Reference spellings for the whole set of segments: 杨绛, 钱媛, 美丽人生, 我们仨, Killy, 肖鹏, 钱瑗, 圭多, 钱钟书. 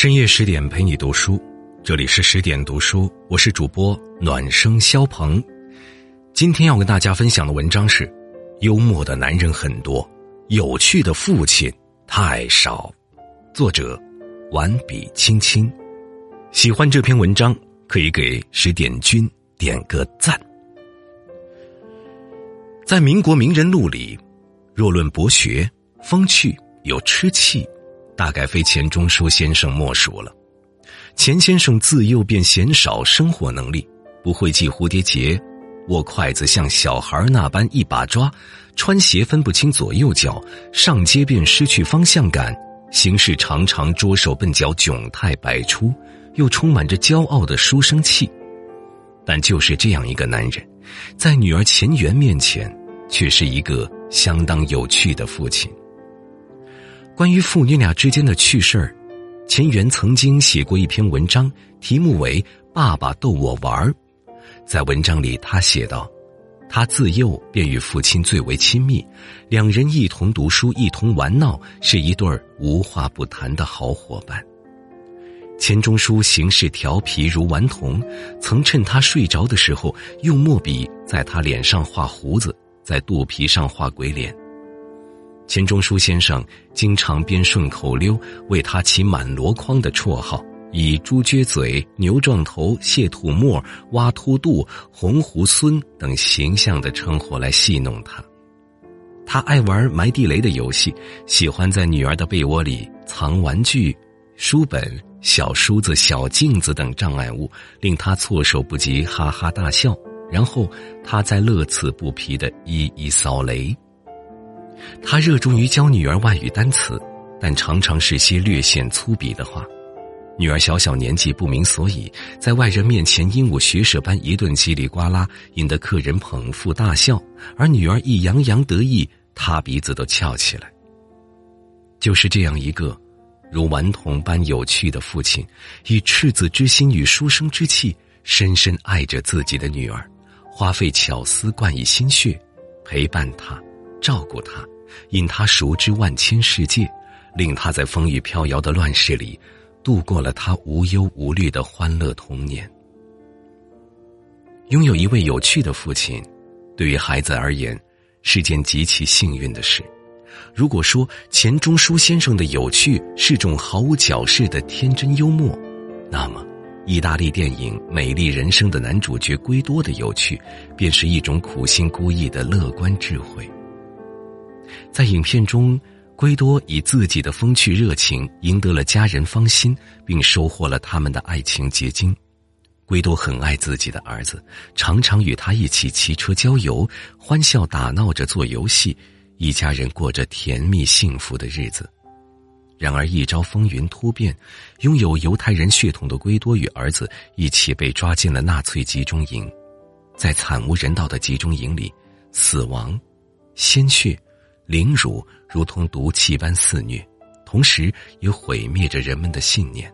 深夜10点陪你读书，这里是10点读书，我是主播暖声肖鹏。今天要跟大家分享的文章是：幽默的男人很多，有趣的父亲太少。作者完笔青青。喜欢这篇文章可以给10点君点个赞。在民国名人录里，若论博学、风趣、有吃气，大概非钱钟书先生莫属了。钱先生自幼便鲜少生活能力，不会系蝴蝶结，握筷子像小孩那般一把抓，穿鞋分不清左右脚，上街便失去方向感，行事常常捉手笨脚，窘态百出，又充满着骄傲的书生气。但就是这样一个男人，在女儿钱媛面前却是一个相当有趣的父亲。关于父女俩之间的趣事儿，钱媛曾经写过一篇文章，题目为《爸爸逗我玩儿》。在文章里她写道，她自幼便与父亲最为亲密，两人一同读书，一同玩闹，是一对无话不谈的好伙伴。钱钟书行事调皮如顽童，曾趁她睡着的时候用墨笔在她脸上画胡子，在肚皮上画鬼脸。钱钟书先生经常边顺口溜，为他起满箩筐的绰号，以猪撅嘴、牛撞头、蟹吐沫、挖凸肚、红猢狲等形象的称呼来戏弄他。他爱玩埋地雷的游戏，喜欢在女儿的被窝里藏玩具、书本、小梳子、小镜子等障碍物，令他措手不及，哈哈大笑，然后他再乐此不疲地一一扫雷。他热衷于教女儿外语单词，但常常是些略显粗鄙的话。女儿小小年纪不明所以，在外人面前鹦鹉学舌般一顿叽里呱啦，引得客人捧腹大笑，而女儿一洋洋得意，他鼻子都翘起来。就是这样一个如顽童般有趣的父亲，以赤子之心与书生之气，深深爱着自己的女儿，花费巧思，灌以心血，陪伴她，照顾他，引他熟知万千世界，令他在风雨飘摇的乱世里度过了他无忧无虑的欢乐童年。拥有一位有趣的父亲，对于孩子而言是件极其幸运的事。如果说钱钟书先生的有趣是种毫无矫饰的天真幽默，那么意大利电影《美丽人生》的男主角圭多的有趣，便是一种苦心孤诣的乐观智慧。在影片中，圭多以自己的风趣热情赢得了家人芳心，并收获了他们的爱情结晶。圭多很爱自己的儿子，常常与他一起骑车郊游，欢笑打闹着做游戏，一家人过着甜蜜幸福的日子。然而一朝风云突变，拥有犹太人血统的圭多与儿子一起被抓进了纳粹集中营。在惨无人道的集中营里，死亡、鲜血、凌辱如同毒气般肆虐，同时也毁灭着人们的信念。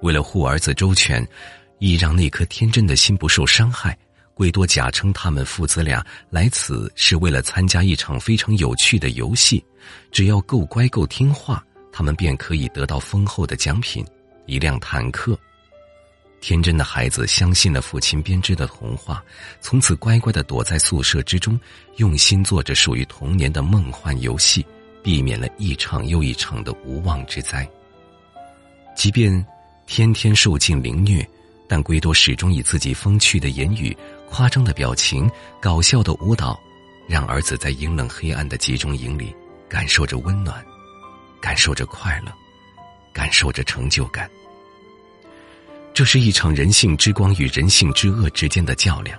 为了护儿子周全，亦让那颗天真的心不受伤害，圭多假称他们父子俩来此是为了参加一场非常有趣的游戏，只要够乖够听话，他们便可以得到丰厚的奖品，一辆坦克。天真的孩子相信了父亲编织的童话，从此乖乖地躲在宿舍之中，用心做着属于童年的梦幻游戏，避免了一场又一场的无妄之灾。即便天天受尽凌虐，但圭多始终以自己风趣的言语、夸张的表情、搞笑的舞蹈，让儿子在阴冷黑暗的集中营里感受着温暖，感受着快乐，感受着成就感。这是一场人性之光与人性之恶之间的较量，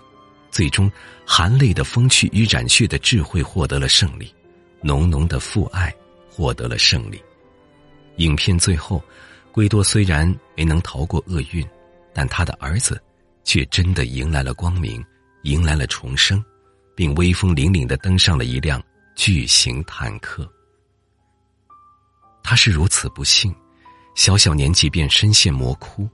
最终含泪的风趣与染血的智慧获得了胜利，浓浓的父爱获得了胜利。影片最后，圭多虽然没能逃过厄运，但他的儿子却真的迎来了光明，迎来了重生，并威风凛凛地登上了一辆巨型坦克。他是如此不幸，小小年纪便深陷魔窟，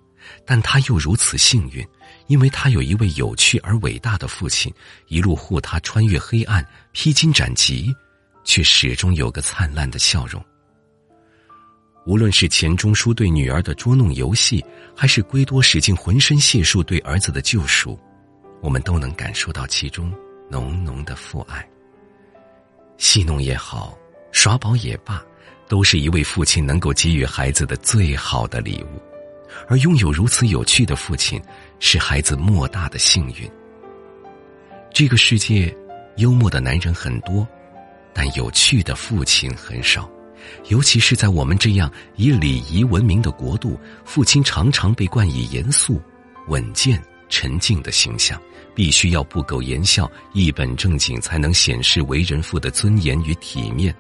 但他又如此幸运，因为他有一位有趣而伟大的父亲，一路护他穿越黑暗，披荆斩棘，却始终有个灿烂的笑容。无论是钱钟书对女儿的捉弄游戏，还是圭多使尽浑身解数对儿子的救赎，我们都能感受到其中浓浓的父爱。戏弄也好，耍宝也罢，都是一位父亲能够给予孩子的最好的礼物，而拥有如此有趣的父亲是孩子莫大的幸运。这个世界幽默的男人很多，但有趣的父亲很少，尤其是在我们这样以礼仪闻名的国度，父亲常常被冠以严肃、稳健、沉静的形象，必须要不苟言笑、一本正经，才能显示为人父的尊严与体面。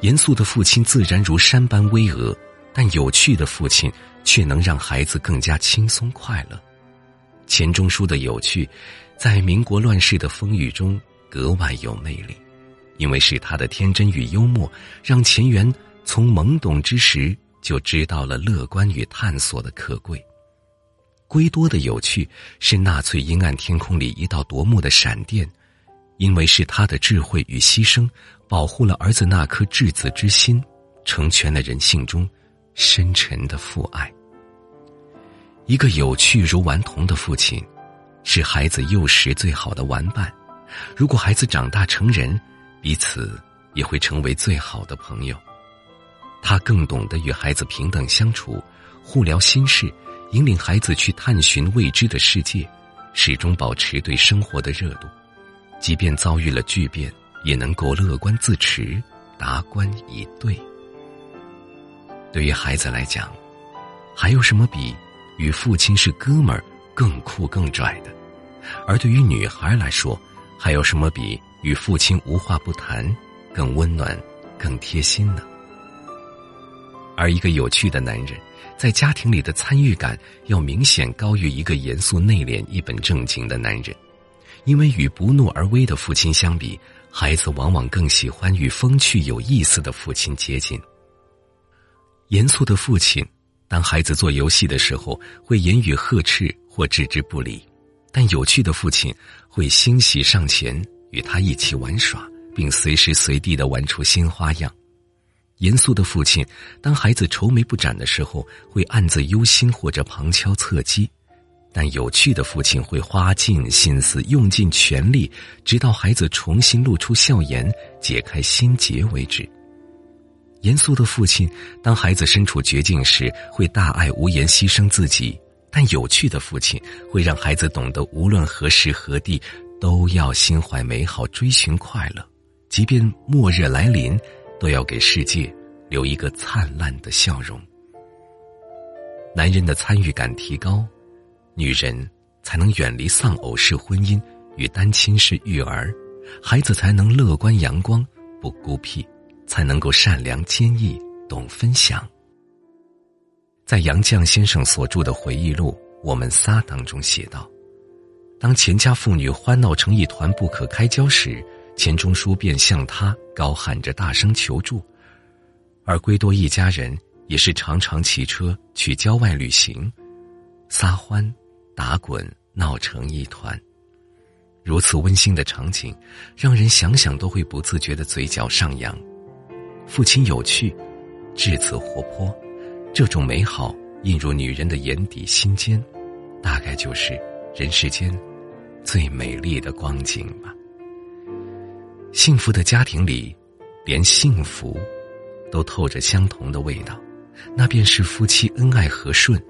严肃的父亲自然如山般巍峨，但有趣的父亲却能让孩子更加轻松快乐。钱钟书的有趣，在民国乱世的风雨中格外有魅力，因为是他的天真与幽默，让钱瑗从懵懂之时就知道了乐观与探索的可贵。圭多的有趣，是纳粹阴暗天空里一道夺目的闪电，因为是他的智慧与牺牲，保护了儿子那颗稚子之心，成全了人性中深沉的父爱。一个有趣如顽童的父亲，是孩子幼时最好的玩伴，如果孩子长大成人，彼此也会成为最好的朋友。他更懂得与孩子平等相处，互聊心事，引领孩子去探寻未知的世界，始终保持对生活的热度，即便遭遇了巨变，也能够乐观自持，达观以对。对于孩子来讲，还有什么比与父亲是哥们儿更酷更拽的？而对于女孩来说，还有什么比与父亲无话不谈更温暖更贴心呢？而一个有趣的男人，在家庭里的参与感要明显高于一个严肃内敛一本正经的男人，因为与不怒而威的父亲相比，孩子往往更喜欢与风趣有意思的父亲接近。严肃的父亲当孩子做游戏的时候，会言语呵斥或置之不理，但有趣的父亲会欣喜上前与他一起玩耍，并随时随地地玩出新花样。严肃的父亲当孩子愁眉不展的时候，会暗自忧心或者旁敲侧击，但有趣的父亲会花尽心思，用尽全力，直到孩子重新露出笑颜，解开心结为止。严肃的父亲当孩子身处绝境时，会大爱无言，牺牲自己，但有趣的父亲会让孩子懂得，无论何时何地都要心怀美好，追寻快乐，即便末日来临，都要给世界留一个灿烂的笑容。男人的参与感提高，女人才能远离丧偶式婚姻与单亲式育儿，孩子才能乐观阳光，不孤僻，才能够善良坚毅，懂分享。在杨绛先生所著的回忆录《我们仨》当中写道，当钱家妇女欢闹成一团不可开交时，钱钟书便向他高喊着大声求助，而圭多一家人也是常常骑车去郊外旅行，撒欢打滚闹成一团。如此温馨的场景，让人想想都会不自觉的嘴角上扬。父亲有趣，稚子活泼，这种美好映入女人的眼底心间，大概就是人世间最美丽的光景吧。幸福的家庭里，连幸福都透着相同的味道，那便是夫妻恩爱和顺，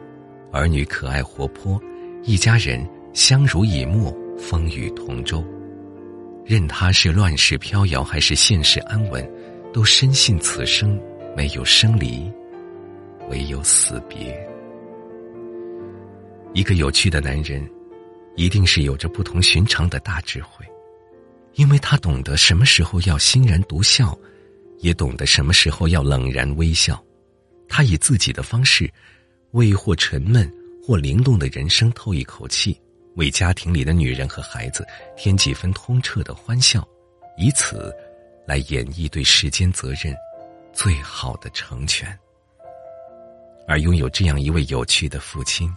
儿女可爱活泼，一家人相濡以沫，风雨同舟。任他是乱世飘摇还是现世安稳，都深信此生没有生离，唯有死别。一个有趣的男人一定是有着不同寻常的大智慧，因为他懂得什么时候要欣然独笑，也懂得什么时候要冷然微笑。他以自己的方式，为或沉闷或灵动的人生透一口气，为家庭里的女人和孩子添几分通彻的欢笑，以此来演绎对世间责任最好的成全。而拥有这样一位有趣的父亲，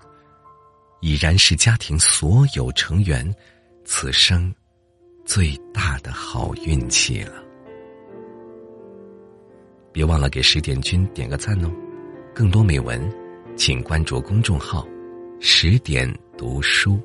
已然是家庭所有成员此生最大的好运气了。别忘了给十点君点个赞哦。更多美文请关注公众号十点读书。